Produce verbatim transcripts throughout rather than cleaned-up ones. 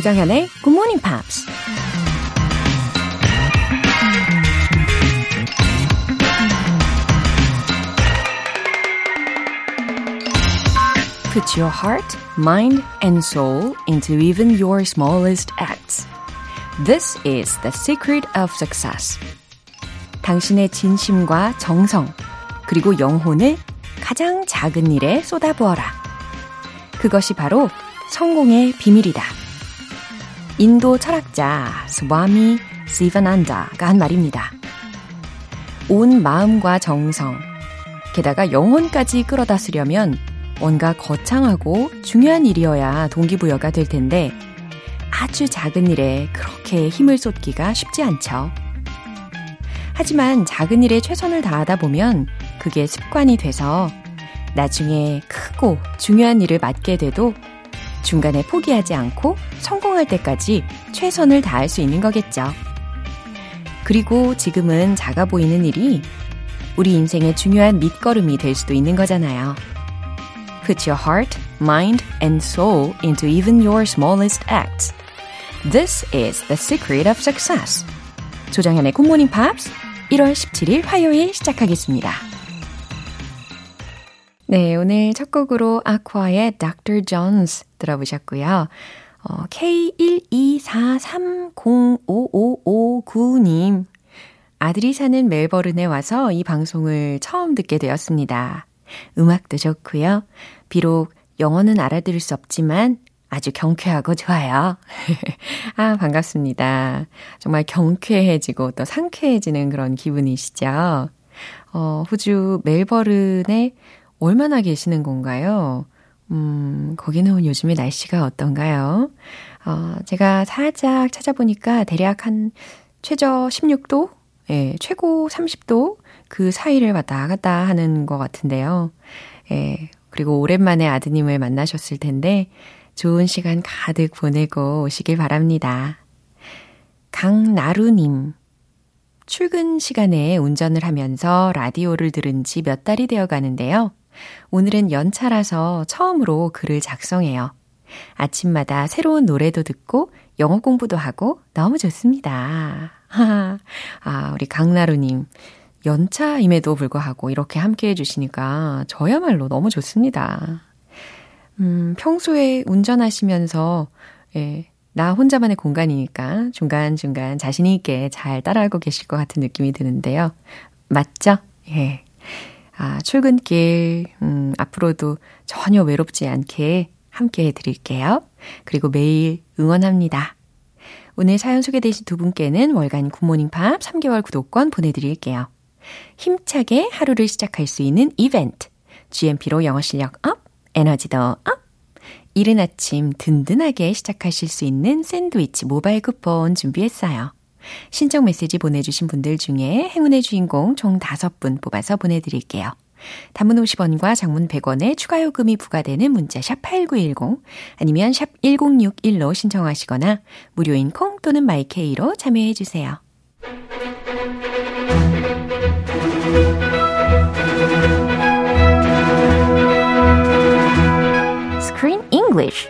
조장현의 Good Morning Pops. Put your heart, mind, and soul into even your smallest acts. This is the secret of success. 당신의 진심과 정성, 그리고 영혼을 가장 작은 일에 쏟아부어라. 그것이 바로 성공의 비밀이다. 인도 철학자 스와미 시바난다가 한 말입니다. 온 마음과 정성, 게다가 영혼까지 끌어다 쓰려면 뭔가 거창하고 중요한 일이어야 동기부여가 될 텐데 아주 작은 일에 그렇게 힘을 쏟기가 쉽지 않죠. 하지만 작은 일에 최선을 다하다 보면 그게 습관이 돼서 나중에 크고 중요한 일을 맡게 돼도 중간에 포기하지 않고 성공할 때까지 최선을 다할 수 있는 거겠죠. 그리고 지금은 작아 보이는 일이 우리 인생의 중요한 밑거름이 될 수도 있는 거잖아요. Put your heart, mind, and soul into even your smallest acts. This is the secret of success. 조장현의 굿모닝 팝스 일월 십칠일 화요일 시작하겠습니다. 네, 오늘 첫 곡으로 아쿠아의 닥터 존스 들어보셨고요. 어, 케이 일이사삼공오오오구님 아들이 사는 멜버른에 와서 이 방송을 처음 듣게 되었습니다. 음악도 좋고요. 비록 영어는 알아들을 수 없지만 아주 경쾌하고 좋아요. 아, 반갑습니다. 정말 경쾌해지고 또 상쾌해지는 그런 기분이시죠? 어, 호주 멜버른에 얼마나 계시는 건가요? 음, 거기는 요즘에 날씨가 어떤가요? 어, 제가 살짝 찾아보니까 대략 한 최저 십육 도, 예, 최고 삼십 도 그 사이를 왔다 갔다 하는 것 같은데요. 예, 그리고 오랜만에 아드님을 만나셨을 텐데 좋은 시간 가득 보내고 오시길 바랍니다. 강나루님, 출근 시간에 운전을 하면서 라디오를 들은 지 몇 달이 되어 가는데요. 오늘은 연차라서 처음으로 글을 작성해요. 아침마다 새로운 노래도 듣고 영어 공부도 하고 너무 좋습니다. 아, 우리 강나루님, 연차임에도 불구하고 이렇게 함께해 주시니까 저야말로 너무 좋습니다. 음, 평소에 운전하시면서, 예, 나 혼자만의 공간이니까 중간중간 자신 있게 잘 따라하고 계실 것 같은 느낌이 드는데요. 맞죠? 예. 아, 출근길, 음, 앞으로도 전혀 외롭지 않게 함께 해드릴게요. 그리고 매일 응원합니다. 오늘 사연 소개되신 두 분께는 월간 굿모닝팝 삼 개월 구독권 보내드릴게요. 힘차게 하루를 시작할 수 있는 이벤트. 지엠피로 영어 실력 업, 에너지도 업. 이른 아침 든든하게 시작하실 수 있는 샌드위치 모바일 쿠폰 준비했어요. 신청 메시지 보내주신 분들 중에 행운의 주인공 총 다섯 분 뽑아서 보내드릴게요. 단문 오십 원과 장문 백 원의 추가 요금이 부과되는 문자 샵 팔구일공 아니면 샵 일공육일로 신청하시거나 무료인 콩 또는 마이케이로 참여해주세요. Screen English.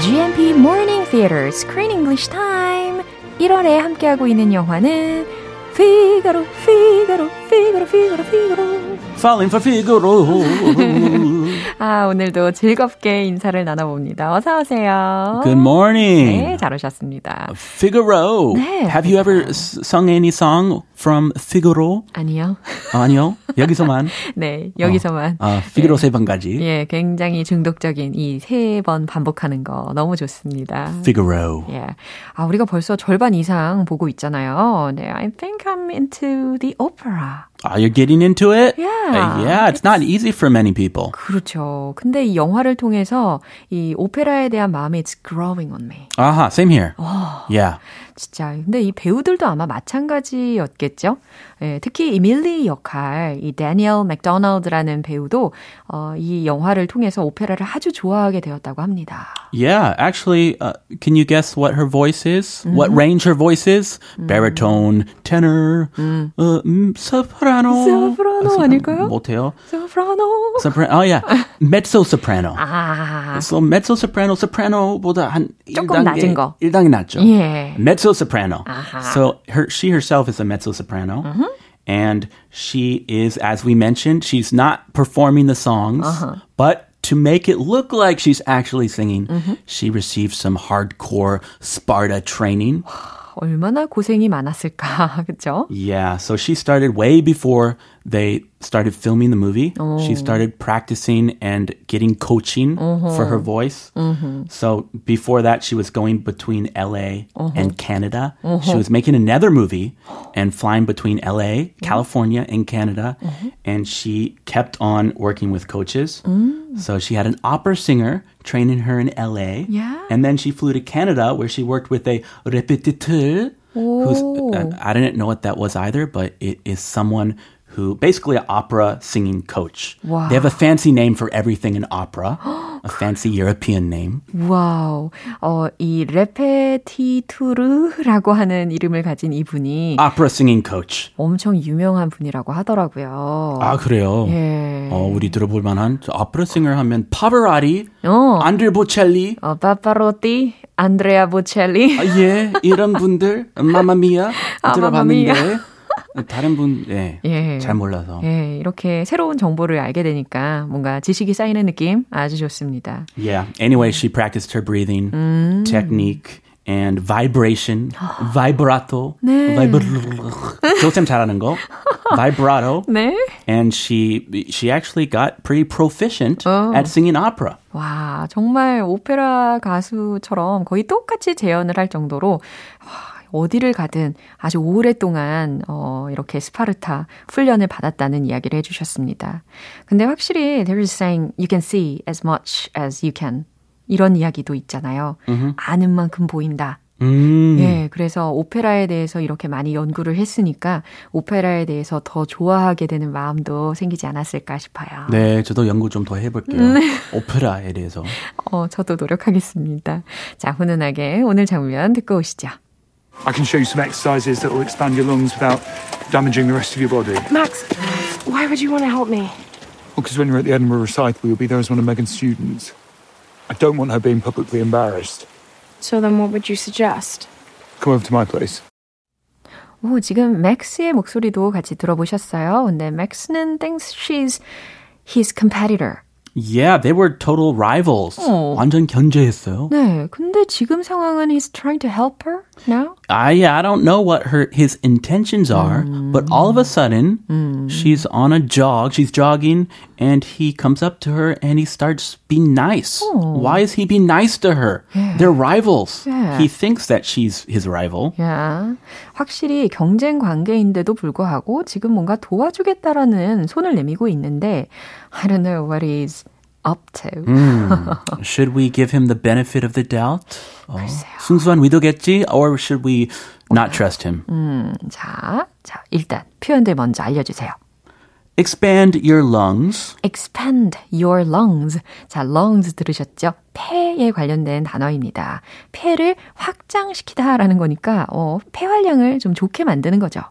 지엠피 Morning Theater Screen English Time. 일월에 함께하고 있는 영화는 Figaro, Figaro, Figaro, Figaro, Figaro. Falling for Figaro. 아, 오늘도 즐겁게 인사를 나눠봅니다. 어서 오세요. Good morning. 네, 잘 오셨습니다. Figaro. 네. Have you ever sung any song from Figaro? 아니요. 아, 아니요. 여기서만. 네, 여기서만. 어, 아, Figaro 세 번까지. 예, 굉장히 중독적인 이 세 번 반복하는 거 너무 좋습니다. Figaro. 예. 아, 우리가 벌써 절반 이상 보고 있잖아요. 네, I think. I'm into the opera. Are you getting into it? Yeah. Uh, yeah, it's, it's not easy for many people. 그렇죠. 근데 이 영화를 통해서 이 오페라에 대한 마음이 it's growing on me. 아하, uh-huh, same here. Oh. Yeah. 진짜. 근데 이 배우들도 아마 마찬가지였겠죠. 예, 특히 이밀리 역할, 이 데니얼 맥도널드라는 배우도 어, 이 영화를 통해서 오페라를 아주 좋아하게 되었다고 합니다. Yeah, actually, uh, can you guess what her voice is? 음. What range her voice is? 음. Baritone, tenor, 음. uh, um, soprano. Soprano 아, 아닐까요? 못해요. Soprano. Soprano. Oh, yeah. Mezzo soprano. 아. So mezzo soprano, soprano보다 한 조금 낮은 거. 일 단계 낮죠. 예. Mezzo soprano. So her, she herself is a mezzo soprano. Mm-hmm. And she is, as we mentioned, she's not performing the songs, uh-huh. but to make it look like she's actually singing, mm-hmm. she received some hardcore Sparta training. 얼마나 고생이 많았을까, 그렇죠? Yeah, so she started way before they started filming the movie. Oh. She started practicing and getting coaching uh-huh. for her voice. Uh-huh. So before that, she was going between L A uh-huh. and Canada. Uh-huh. She was making another movie and flying between L A, California, uh-huh. and Canada. Uh-huh. And she kept on working with coaches. Uh-huh. So she had an opera singer training her in L A. Yeah. And then she flew to Canada where she worked with a répétiteur. Oh. Who's, I didn't know what that was either, but it is someone who basically an opera singing coach. Wow. They have a fancy name for everything in opera, a fancy European name. Wow. 어, 이 레페티투르라고 하는 이름을 가진 이분이 opera singing coach. 엄청 유명한 분이라고 하더라고요. 아, 그래요? 예. 어, 우리 들어볼 만한 opera singer 하면 파바로티, 어. 안드레 보첼리, 어, 파바로티, 안드레아 보첼리. 아, 예, 이런 분들 마마미아 아, 들어봤는데 마마미아. 다른 분, 네, 예, 잘 몰라서. 예, 이렇게 새로운 정보를 알게 되니까 뭔가 지식이 쌓이는 느낌 아주 좋습니다. Yeah, anyway, she practiced her breathing, 음. technique, and vibration, vibrato, 네. 조쌤 잘하는 거, vibrato, 네. and she she actually got pretty proficient 어. at singing opera. 와, 정말 오페라 가수처럼 거의 똑같이 재연을 할 정도로. 와, 어디를 가든 아주 오랫동안 어, 이렇게 스파르타 훈련을 받았다는 이야기를 해주셨습니다. 근데 확실히 there is saying you can see as much as you can 이런 이야기도 있잖아요. Mm-hmm. 아는 만큼 보인다. 음. 예, 그래서 오페라에 대해서 이렇게 많이 연구를 했으니까 오페라에 대해서 더 좋아하게 되는 마음도 생기지 않았을까 싶어요. 네, 저도 연구 좀 더 해볼게요. 네. 오페라에 대해서. 어, 저도 노력하겠습니다. 자, 훈훈하게 오늘 장면 듣고 오시죠. I can show you some exercises that will expand your lungs without damaging the rest of your body. Max, why would you want to help me? Well, because when you're at the Edinburgh Recital, you'll be there as one of Megan's students. I don't want her being publicly embarrassed. So then what would you suggest? Come over to my place. 오, 지금 맥스의 목소리도 같이 들어보셨어요. 근데 맥스는 thinks she's his competitor. Yeah, they were total rivals. 어. 완전 견제했어요. 네, 근데 지금 상황은 he's trying to help her now? I, I don't know what her his intentions are, 음. but all of a sudden, 음. she's on a jog, she's jogging, and he comes up to her and he starts being nice. 어. Why is he being nice to her? Yeah. They're rivals. Yeah. He thinks that she's his rival. Yeah. 확실히 경쟁 관계인데도 불구하고 지금 뭔가 도와주겠다라는 손을 내밀고 있는데 I don't know what he's up to. mm. Should we give him the benefit of the doubt? 어, 순수한 의도겠지? Or should we not trust him? 음, 자, 자, 일단 표현들 먼저 알려주세요. Expand your lungs. Expand your lungs. 자, lungs 들으셨죠? 폐에 관련된 단어입니다. 폐를 확장시키다라는 거니까 어, 폐활량을 좀 좋게 만드는 거죠.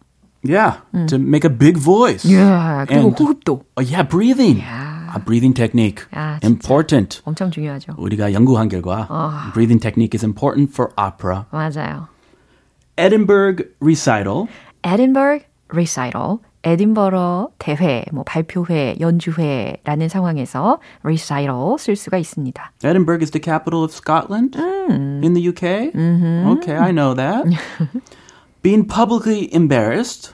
Yeah, 음. to make a big voice. Yeah, 그리고 And, 호흡도. Uh, yeah, breathing. Yeah. A breathing technique, 아, important. 엄청 중요하죠. 우리가 연구한 결과, 어. breathing technique is important for opera. 맞아요. Edinburgh Recital. Edinburgh Recital. 에딘버러 대회, 뭐 발표회, 연주회라는 상황에서 recital 쓸 수가 있습니다. Edinburgh is the capital of Scotland 음. in the U K. Mm-hmm. Okay, I know that. Being publicly embarrassed.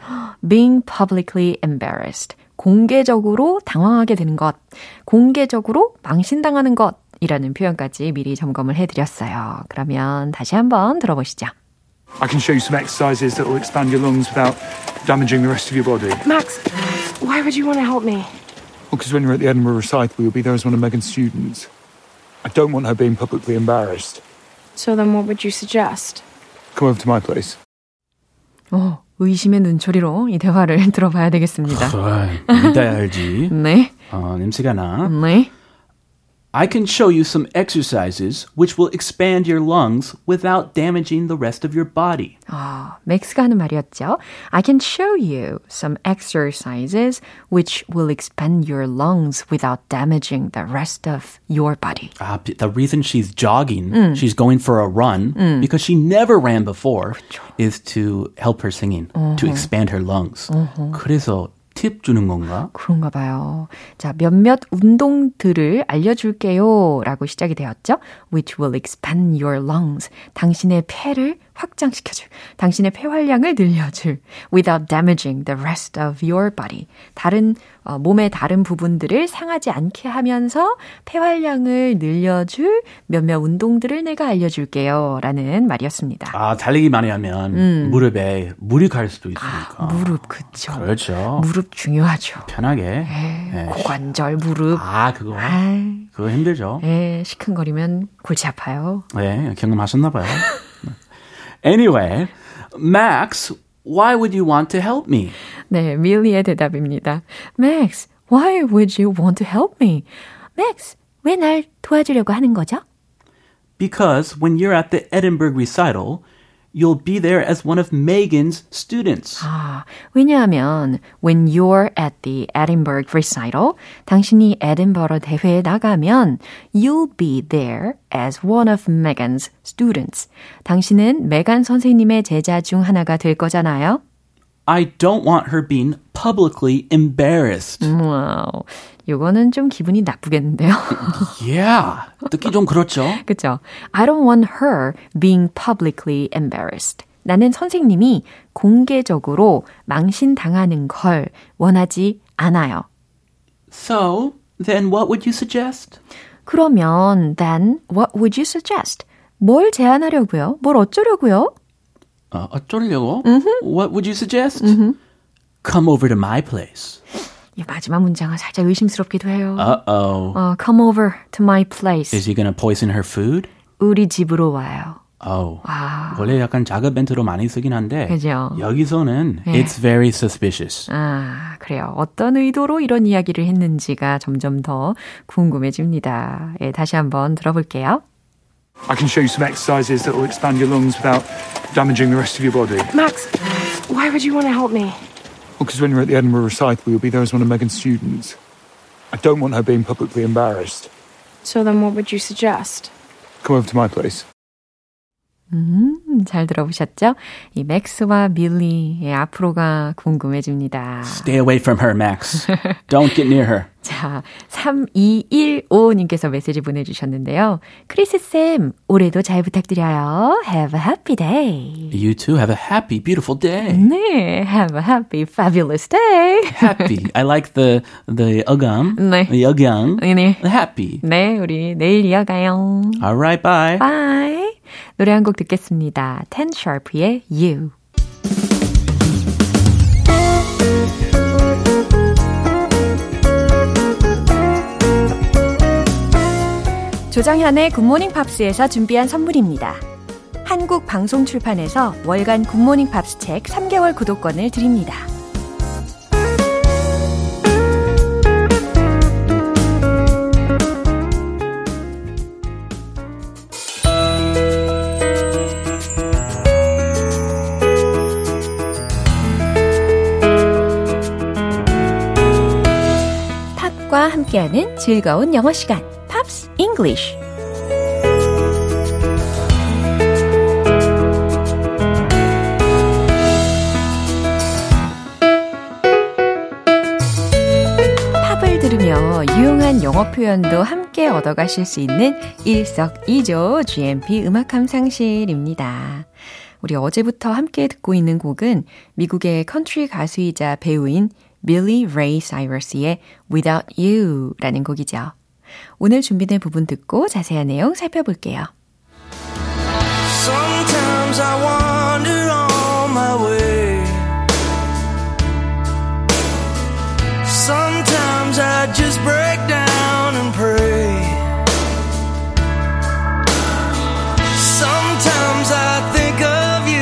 Being publicly embarrassed. 공개적으로 당황하게 되는 것, 공개적으로 망신당하는 것이라는 표현까지 미리 점검을 해드렸어요. 그러면 다시 한번 들어보시죠. I can show you some exercises that will expand your lungs without damaging the rest of your body. Max, why would you want to help me? Well, because when you're at the Edinburgh Recital, you'll be there as one of Megan's students. I don't want her being publicly embarrassed. So then what would you suggest? Come over to my place. 어, 의심의 눈초리로 이 대화를 들어봐야 되겠습니다. 믿어야 알지. 네. 어, 냄새가 나. 네. I can show you some exercises which will expand your lungs without damaging the rest of your body. 아, 맥스가 하는 말이었죠. I can show you some exercises which will expand your lungs without damaging the rest of your body. Ah, the reason she's jogging, 음. she's going for a run, 음. because she never ran before, 그쵸. is to help her singing, uh-huh. to expand her lungs. Uh-huh. 그래서 팁 주는 건가? 그런가 봐요. 자, 몇몇 운동들을 알려줄게요 라고 시작이 되었죠. Which will expand your lungs. 당신의 폐를 확장시켜줄, 당신의 폐 활량을 늘려줄. Without damaging the rest of your body. 다른 어, 몸의 다른 부분들을 상하지 않게 하면서 폐 활량을 늘려줄 몇몇 운동들을 내가 알려줄게요 라는 말이었습니다. 아, 달리기 많이 하면 음. 무릎에 물이 갈 수도 있으니까. 아, 무릎, 그쵸. 그렇죠. 무릎 중요하죠. 편하게. 에이, 에이. 고관절, 무릎. 아, 그거. 아이. 그거 힘들죠. 에이, 시큰거리면 골치 아파요. 네, 경험하셨나 봐요. Anyway, Max, why would you want to help me? 네, 밀리의 대답입니다. Max, why would you want to help me? Max, 왜 날 도와주려고 하는 거죠? Because when you're at the Edinburgh Recital, you'll be there as one of Megan's students. 아, 왜냐하면 when you're at the Edinburgh Recital, 당신이 에딘버러 대회에 나가면 you'll be there as one of Megan's students. 당신은 메간 선생님의 제자 중 하나가 될 거잖아요. I don't want her being publicly embarrassed. Wow. 요거는 좀 기분이 나쁘겠는데요. yeah. 듣기 좀 그렇죠. 그렇죠. I don't want her being publicly embarrassed. 나는 선생님이 공개적으로 망신당하는 걸 원하지 않아요. So, then what would you suggest? 그러면 then what would you suggest? 뭘 제안하려고요? 뭘 어쩌려고요? 어, 어쩌려고? Mm-hmm. What would you suggest? Mm-hmm. Come over to my place. 이 마지막 문장은 살짝 의심스럽기도 해요. Uh-oh. 어, come over to my place. Is he going to poison her food? 우리 집으로 와요. Oh. 와. 원래 약간 작은 멘트로 많이 쓰긴 한데 그죠? 여기서는 예. It's very suspicious. 아, 그래요. 어떤 의도로 이런 이야기를 했는지가 점점 더 궁금해집니다. 예, 다시 한번 들어볼게요. I can show you some exercises that will expand your lungs without damaging the rest of your body. Max, why would you want to help me? Well, because when you're at the Edinburgh Recital, you'll be there as one of Megan's students. I don't want her being publicly embarrassed. So then what would you suggest? Come over to my place. 음, 잘 들어보셨죠? 이 맥스와 밀리의 앞으로가 궁금해집니다. Stay away from her, Max. Don't get near her. 자, 삼이일오님께서 메시지 보내주셨는데요. 크리스쌤, 올해도 잘 부탁드려요. Have a happy day. You too have a happy, beautiful day. 네, have a happy, fabulous day. Happy. I like the, the 어감. 네. The 억양. 네. Happy. 네, 우리 내일 이어가요. Alright, bye. Bye. 노래 한 곡 듣겠습니다. 텐 Sharp의 You. 조장현의 굿모닝 팝스에서 준비한 선물입니다. 한국 방송 출판에서 월간 굿모닝 팝스 책 삼 개월 구독권을 드립니다. 팝과 함께하는 즐거운 영어 시간. Pops English. 팝을 들으며 유용한 영어 표현도 함께 얻어가실 수 있는 일석이조 GMP 음악 감상실입니다. 우리 어제부터 함께 듣고 있는 곡은 미국의 컨트리 가수이자 배우인 빌리 레이 사이러스의 Without You 라는 곡이죠. 오늘 준비된 부분 듣고 자세한 내용 살펴볼게요. Sometimes I wander on my way. Sometimes I just break down and pray. Sometimes I think of you.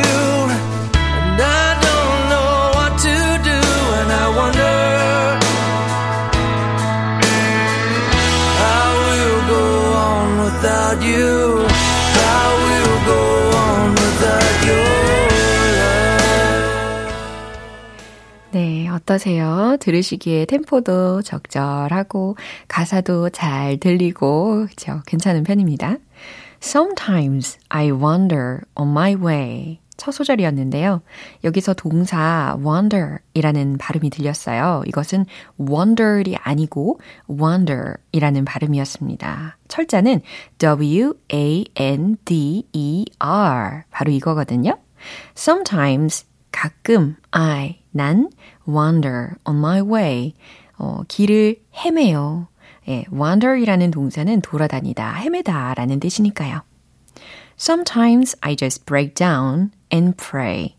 어떠세요? 들으시기에 템포도 적절하고 가사도 잘 들리고 그렇죠? 괜찮은 편입니다. Sometimes I wander on my way. 첫 소절이었는데요. 여기서 동사 wander이라는 발음이 들렸어요. 이것은 wander이 아니고 wander이라는 발음이었습니다. 철자는 W-A-N-D-E-R 바로 이거거든요. Sometimes 가끔 I, 난 wander on my way 어, 길을 헤매요. 예, wander이라는 동사는 돌아다니다, 헤매다라는 뜻이니까요. Sometimes I just break down and pray.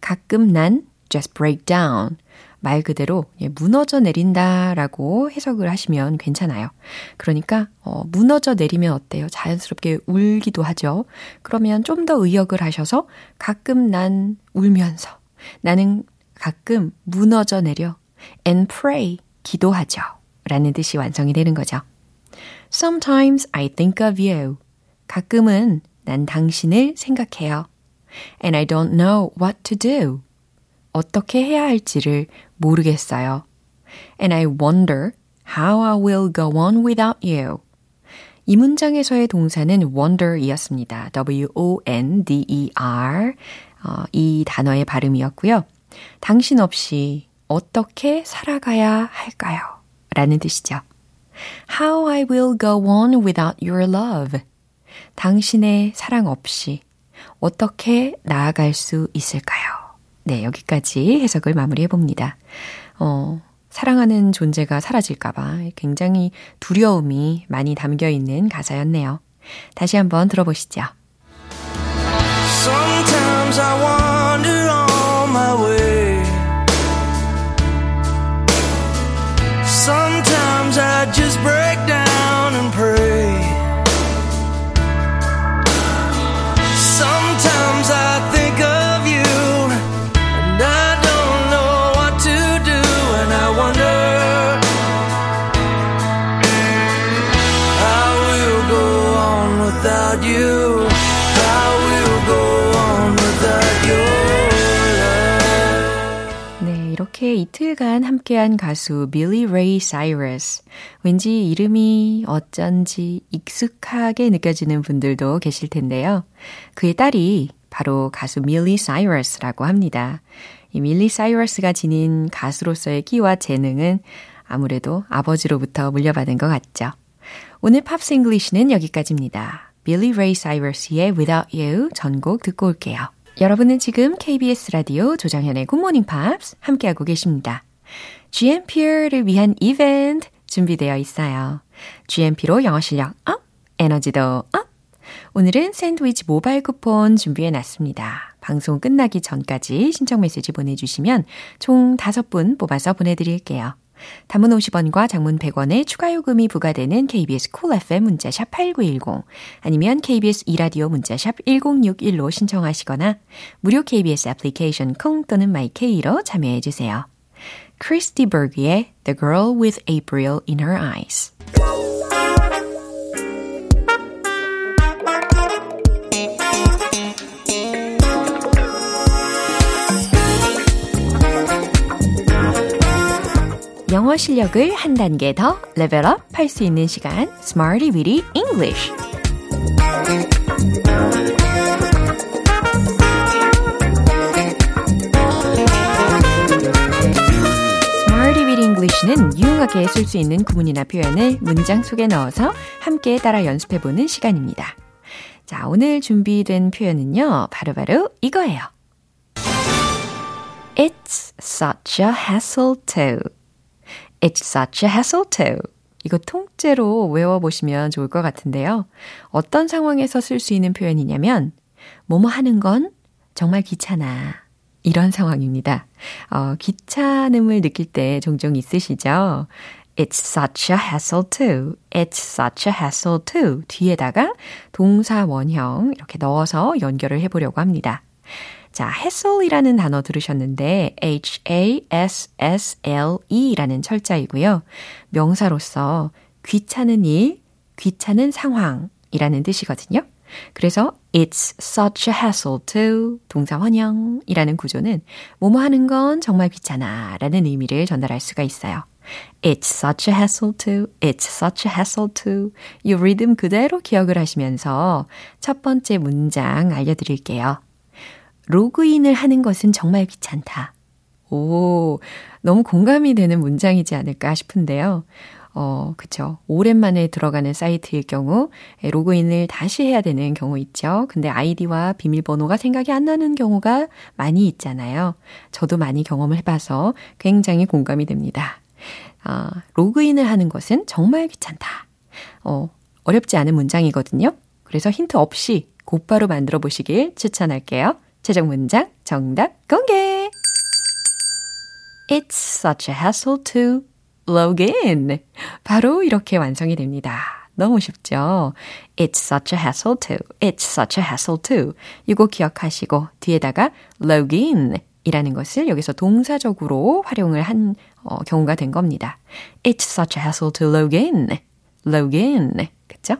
가끔 난 just break down. 말 그대로 무너져 내린다라고 해석을 하시면 괜찮아요. 그러니까 어, 무너져 내리면 어때요? 자연스럽게 울기도 하죠. 그러면 좀 더 의역을 하셔서 가끔 난 울면서 나는 가끔 무너져 내려 and pray, 기도하죠. 라는 뜻이 완성이 되는 거죠. Sometimes I think of you. 가끔은 난 당신을 생각해요. And I don't know what to do. 어떻게 해야 할지를 모르겠어요. And I wonder how I will go on without you. 이 문장에서의 동사는 wander이었습니다. W-O-N-D-E-R 어, 이 단어의 발음이었고요. 당신 없이 어떻게 살아가야 할까요? 라는 뜻이죠. How I will go on without your love. 당신의 사랑 없이 어떻게 나아갈 수 있을까요? 네, 여기까지 해석을 마무리해봅니다. 어, 사랑하는 존재가 사라질까봐 굉장히 두려움이 많이 담겨있는 가사였네요. 다시 한번 들어보시죠. Sometimes I wander on my way. Sometimes I just break down and pray. Sometimes I think of you, and I don't know what to do, and I wonder I will go on without you, I will go on without your love. 네, 이렇게 이틀간 함께한 가수 빌리 레이 사이러스. 왠지 이름이 어쩐지 익숙하게 느껴지는 분들도 계실 텐데요. 그의 딸이 바로 가수 밀리 사이러스라고 합니다. 이 밀리 사이러스가 지닌 가수로서의 끼와 재능은 아무래도 아버지로부터 물려받은 것 같죠. 오늘 팝스 잉글리시는 여기까지입니다. 빌리 레이 사이러스의 Without You 전곡 듣고 올게요. 여러분은 지금 케이비에스 라디오 조정현의 굿모닝 팝스 함께하고 계십니다. 지엠피를 위한 이벤트 준비되어 있어요. 지엠피로 영어 실력 업, 에너지도 업! 오늘은 샌드위치 모바일 쿠폰 준비해놨습니다. 방송 끝나기 전까지 신청 메시지 보내주시면 총 다섯 분 뽑아서 보내드릴게요. 단문 오십 원과 장문 백 원의 추가 요금이 부과되는 케이비에스 쿨 에프엠 문자샵 팔구일공 아니면 케이비에스 이라디오 문자샵 일공육일로 신청하시거나 무료 케이비에스 애플리케이션 콩 또는 마이케이로 참여해주세요. 크리스티 버그의 The Girl with April in Her Eyes. 영어 실력을 한 단계 더 레벨업 할 수 있는 시간 Smarty Weedy English Smarty Weedy English는 유용하게 쓸 수 있는 구문이나 표현을 문장 속에 넣어서 함께 따라 연습해보는 시간입니다. 자, 오늘 준비된 표현은요. 바로바로 이거예요. It's such a hassle too. It's such a hassle too. 이거 통째로 외워보시면 좋을 것 같은데요. 어떤 상황에서 쓸 수 있는 표현이냐면 뭐뭐 하는 건 정말 귀찮아. 이런 상황입니다. 어, 귀찮음을 느낄 때 종종 있으시죠? It's such a hassle too. It's such a hassle too. 뒤에다가 동사 원형 이렇게 넣어서 연결을 해보려고 합니다. 자, hassle이라는 단어 들으셨는데 H-A-S-S-L-E라는 철자이고요. 명사로서 귀찮은 일, 귀찮은 상황이라는 뜻이거든요. 그래서 It's such a hassle to 동사원형이라는 구조는 뭐뭐 하는 건 정말 귀찮아 라는 의미를 전달할 수가 있어요. It's such a hassle to, it's such a hassle to 이 리듬 그대로 기억을 하시면서 첫 번째 문장 알려드릴게요. 로그인을 하는 것은 정말 귀찮다. 오, 너무 공감이 되는 문장이지 않을까 싶은데요. 어, 그쵸. 오랜만에 들어가는 사이트일 경우 로그인을 다시 해야 되는 경우 있죠. 근데 아이디와 비밀번호가 생각이 안 나는 경우가 많이 있잖아요. 저도 많이 경험을 해봐서 굉장히 공감이 됩니다. 아, 로그인을 하는 것은 정말 귀찮다. 어, 어렵지 않은 문장이거든요. 그래서 힌트 없이 곧바로 만들어 보시길 추천할게요. 최종 문장 정답 공개! It's such a hassle to login. 바로 이렇게 완성이 됩니다. 너무 쉽죠? It's such a hassle to, it's such a hassle to. 이거 기억하시고 뒤에다가 login. 이라는 것을 여기서 동사적으로 활용을 한 어, 경우가 된 겁니다. It's such a hassle to log in. log in. 그쵸?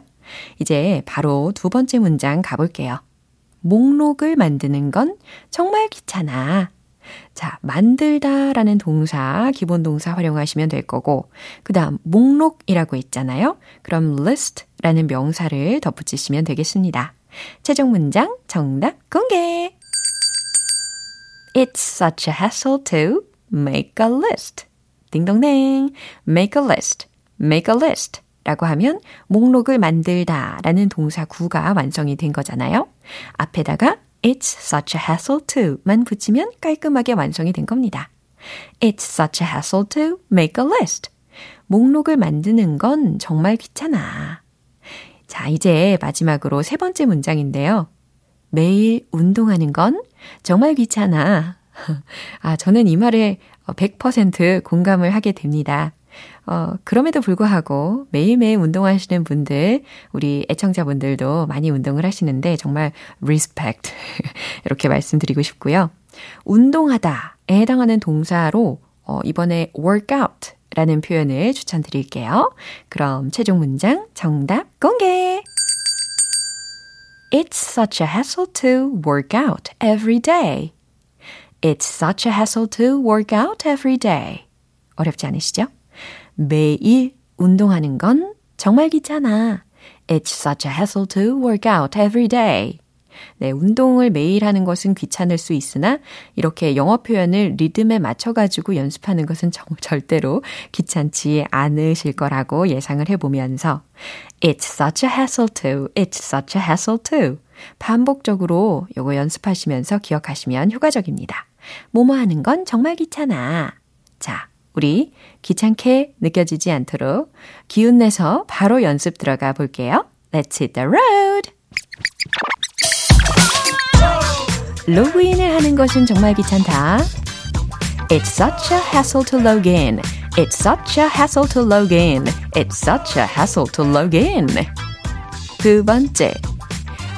이제 바로 두 번째 문장 가볼게요. 목록을 만드는 건 정말 귀찮아. 자, 만들다 라는 동사, 기본 동사 활용하시면 될 거고, 그 다음 목록이라고 있잖아요. 그럼 list 라는 명사를 덧붙이시면 되겠습니다. 최종 문장 정답 공개! It's such a hassle to make a list. 딩동댕. Make a list. Make a list. 라고 하면 목록을 만들다 라는 동사 구가 완성이 된 거잖아요. 앞에다가 It's such a hassle to만 붙이면 깔끔하게 완성이 된 겁니다. It's such a hassle to make a list. 목록을 만드는 건 정말 귀찮아. 자, 이제 마지막으로 세 번째 문장인데요. 매일 운동하는 건 정말 귀찮아. 아, 저는 이 말에 백 퍼센트 공감을 하게 됩니다. 어, 그럼에도 불구하고 매일매일 운동하시는 분들, 우리 애청자분들도 많이 운동을 하시는데 정말 respect 이렇게 말씀드리고 싶고요. 운동하다에 해당하는 동사로 어, 이번에 workout라는 표현을 추천드릴게요. 그럼 최종 문장 정답 공개! It's such a hassle to work out every day. It's such a hassle to work out every day. 어렵지 않으시죠? 매일 운동하는 건 정말 귀찮아. It's such a hassle to work out every day. 네, 운동을 매일 하는 것은 귀찮을 수 있으나 이렇게 영어 표현을 리듬에 맞춰가지고 연습하는 것은 정, 절대로 귀찮지 않으실 거라고 예상을 해보면서 It's such a hassle to, it's such a hassle to 반복적으로 이거 연습하시면서 기억하시면 효과적입니다. 뭐뭐 하는 건 정말 귀찮아. 자, 우리 귀찮게 느껴지지 않도록 기운내서 바로 연습 들어가 볼게요. Let's hit the road! 로그인을 하는 것은 정말 귀찮다. It's such a hassle to log in. It's such a hassle to log in. It's such a hassle to log in. 두 번째,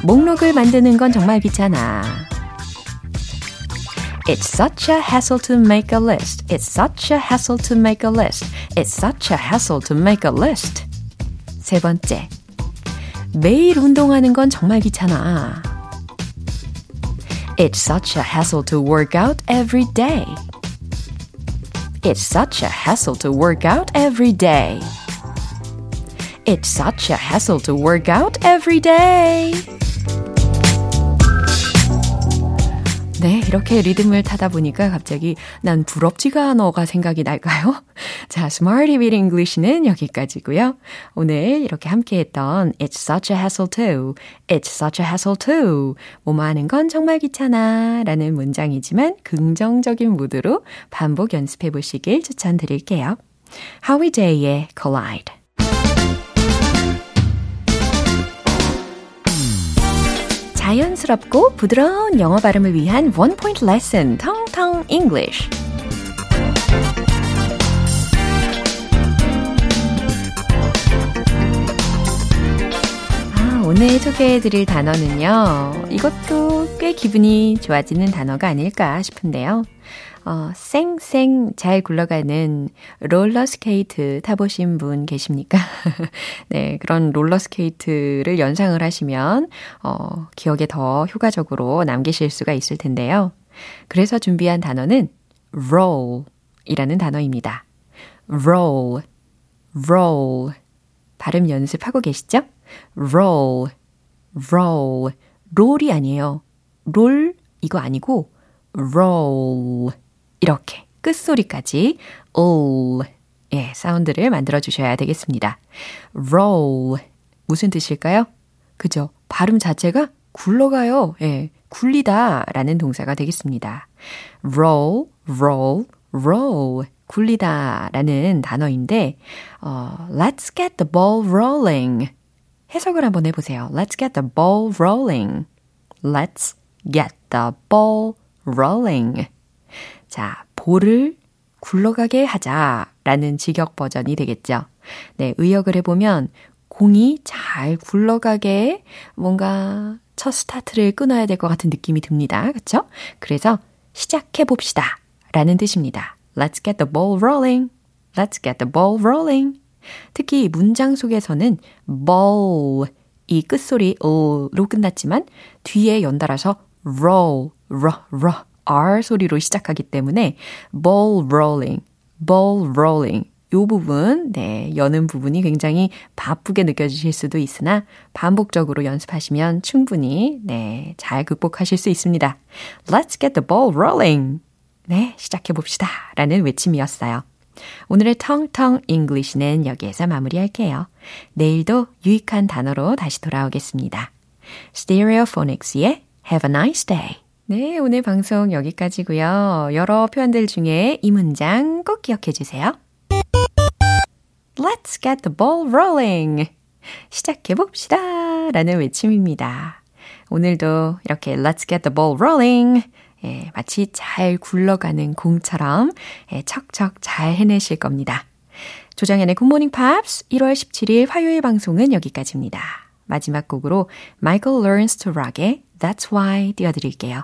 목록을 만드는 건 정말 귀찮아. It's such a hassle to make a list. It's such a hassle to make a list. It's such a hassle to make a list. 세 번째, 매일 운동하는 건 정말 귀찮아. It's such a hassle to work out every day. It's such a hassle to work out every day. It's such a hassle to work out every day. 네, 이렇게 리듬을 타다 보니까 갑자기 난 부럽지가 않아가 생각이 날까요? 자, Smart Habit English는 여기까지고요. 오늘 이렇게 함께했던 It's such a hassle to, It's such a hassle to 뭐뭐 하는 건 정말 귀찮아 라는 문장이지만 긍정적인 무드로 반복 연습해 보시길 추천드릴게요. Howie Day의 Collide. 자연스럽고 부드러운 영어 발음을 위한 One Point Lesson, 텅텅 English. 오늘 소개해드릴 단어는요. 이것도 꽤 기분이 좋아지는 단어가 아닐까 싶은데요. 어, 쌩쌩 잘 굴러가는 롤러스케이트 타보신 분 계십니까? 네, 그런 롤러스케이트를 연상을 하시면 어, 기억에 더 효과적으로 남기실 수가 있을 텐데요. 그래서 준비한 단어는 roll이라는 단어입니다. roll, roll. 발음 연습하고 계시죠? roll, roll. 롤이 아니에요. 롤 이거 아니고 roll. 이렇게 끝소리까지 all 예, 사운드를 만들어주셔야 되겠습니다. roll 무슨 뜻일까요? 그죠? 발음 자체가 굴러가요. 예, 굴리다 라는 동사가 되겠습니다. roll, roll, roll 굴리다 라는 단어인데 어, let's get the ball rolling 해석을 한번 해보세요. let's get the ball rolling let's get the ball rolling 자, 볼을 굴러가게 하자라는 직역 버전이 되겠죠. 네, 의역을 해보면 공이 잘 굴러가게 뭔가 첫 스타트를 끊어야 될 것 같은 느낌이 듭니다. 그렇죠? 그래서 시작해봅시다 라는 뜻입니다. Let's get the ball rolling. Let's get the ball rolling. 특히 문장 속에서는 ball 이 끝소리 o로 끝났지만 뒤에 연달아서 roll, roll, roll R 소리로 시작하기 때문에 ball rolling, ball rolling 이 부분, 네, 여는 부분이 굉장히 바쁘게 느껴지실 수도 있으나 반복적으로 연습하시면 충분히 네, 잘 극복하실 수 있습니다. Let's get the ball rolling. 네, 시작해봅시다 라는 외침이었어요. 오늘의 텅텅 잉글리시는 여기에서 마무리할게요. 내일도 유익한 단어로 다시 돌아오겠습니다. Stereophonics의 Have a nice day. 네, 오늘 방송 여기까지고요. 여러 표현들 중에 이 문장 꼭 기억해 주세요. Let's get the ball rolling. 시작해봅시다 라는 외침입니다. 오늘도 이렇게 Let's get the ball rolling. 예, 마치 잘 굴러가는 공처럼 예, 척척 잘 해내실 겁니다. 조정현의 굿모닝 팝스 일월 십칠일 화요일 방송은 여기까지입니다. 마지막 곡으로 Michael Learns to Rock의 That's Why 띄워드릴게요.